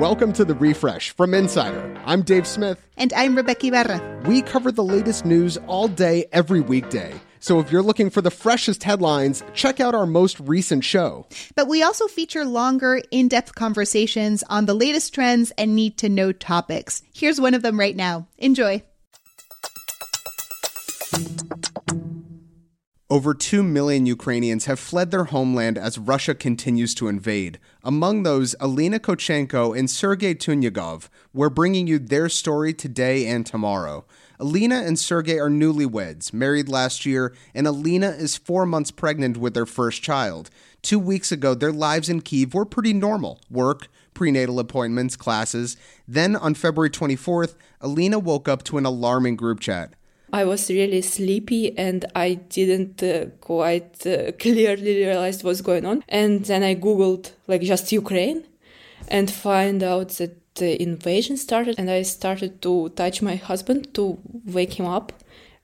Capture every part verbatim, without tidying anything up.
Welcome to The Refresh from Insider. I'm Dave Smith. And I'm Rebecca Ibarra. We cover the latest news all day, every weekday. So if you're looking for the freshest headlines, check out our most recent show. But we also feature longer, in-depth conversations on the latest trends and need-to-know topics. Here's one of them right now. Enjoy. Over two million Ukrainians have fled their homeland as Russia continues to invade. Among those, Alina Kochenko and Sergei Tunyagov. We're bringing you their story today and tomorrow. Alina and Sergei are newlyweds, married last year, and Alina is four months pregnant with their first child. Two weeks ago, their lives in Kyiv were pretty normal. Work, prenatal appointments, classes. Then, on February twenty-fourth, Alina woke up to an alarming group chat. I was really sleepy and I didn't uh, quite uh, clearly realize what's going on. And then I Googled, like, just Ukraine and find out that the invasion started, and I started to touch my husband to wake him up.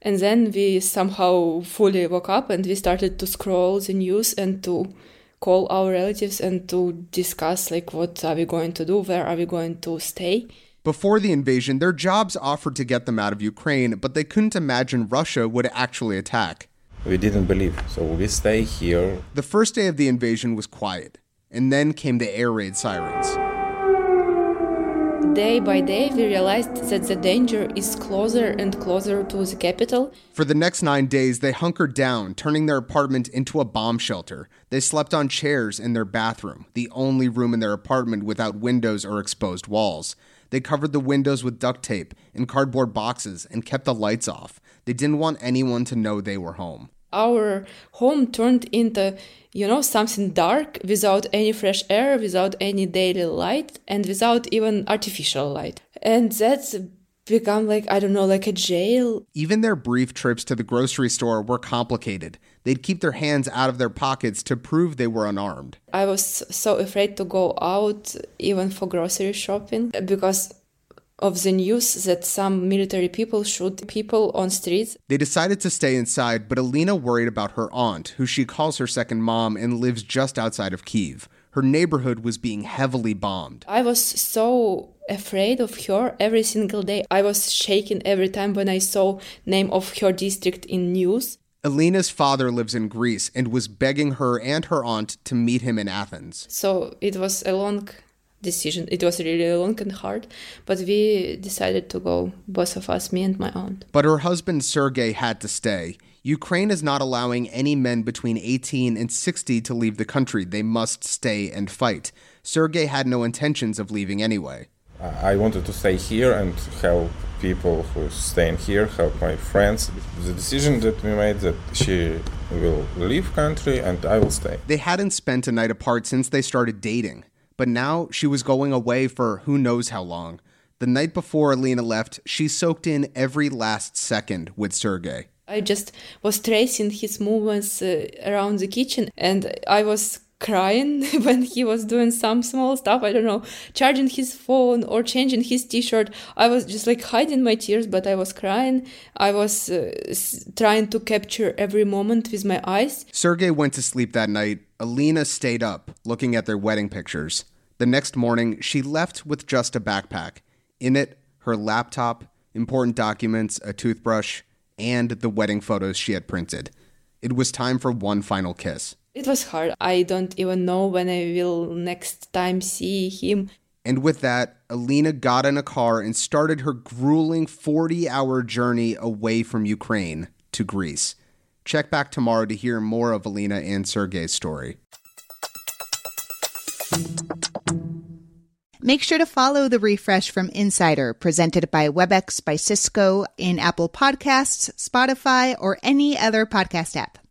And then we somehow fully woke up and we started to scroll the news and to call our relatives and to discuss, like, what are we going to do? Where are we going to stay? Before the invasion, their jobs offered to get them out of Ukraine, but they couldn't imagine Russia would actually attack. We didn't believe, so we stay here. The first day of the invasion was quiet, and then came the air raid sirens. Day by day, we realized that the danger is closer and closer to the capital. For the next nine days, they hunkered down, turning their apartment into a bomb shelter. They slept on chairs in their bathroom, the only room in their apartment without windows or exposed walls. They covered the windows with duct tape and cardboard boxes and kept the lights off. They didn't want anyone to know they were home. Our home turned into, you know, something dark, without any fresh air, without any daily light, and without even artificial light. And that's become, like, I don't know, like a jail. Even their brief trips to the grocery store were complicated. They'd keep their hands out of their pockets to prove they were unarmed. I was so afraid to go out, even for grocery shopping, because of the news that some military people shoot people on streets. They decided to stay inside, but Alina worried about her aunt, who she calls her second mom and lives just outside of Kyiv. Her neighborhood was being heavily bombed. I was so afraid of her every single day. I was shaken every time when I saw name of her district in news. Alina's father lives in Greece and was begging her and her aunt to meet him in Athens. So it was a long decision. It was really long and hard, but we decided to go, both of us, me and my aunt. But her husband Sergei had to stay. Ukraine is not allowing any men between eighteen and sixty to leave the country. They must stay and fight. Sergei had no intentions of leaving anyway. I wanted to stay here and help people who stay here, help my friends. The decision that we made that she will leave country and I will stay. They hadn't spent a night apart since they started dating. But now she was going away for who knows how long. The night before Alina left, she soaked in every last second with Sergei. I just was tracing his movements uh, around the kitchen, and I was crying when he was doing some small stuff, I don't know, charging his phone or changing his t-shirt. I was just, like, hiding my tears, but I was crying. I was uh, s- trying to capture every moment with my eyes. Sergei went to sleep that night. Alina stayed up, looking at their wedding pictures. The next morning, she left with just a backpack. In it, her laptop, important documents, a toothbrush, and the wedding photos she had printed. It was time for one final kiss. It was hard. I don't even know when I will next time see him. And with that, Alina got in a car and started her grueling forty-hour journey away from Ukraine to Greece. Check back tomorrow to hear more of Alina and Sergei's story. Make sure to follow The Refresh from Insider, presented by WebEx by Cisco, in Apple Podcasts, Spotify, or any other podcast app.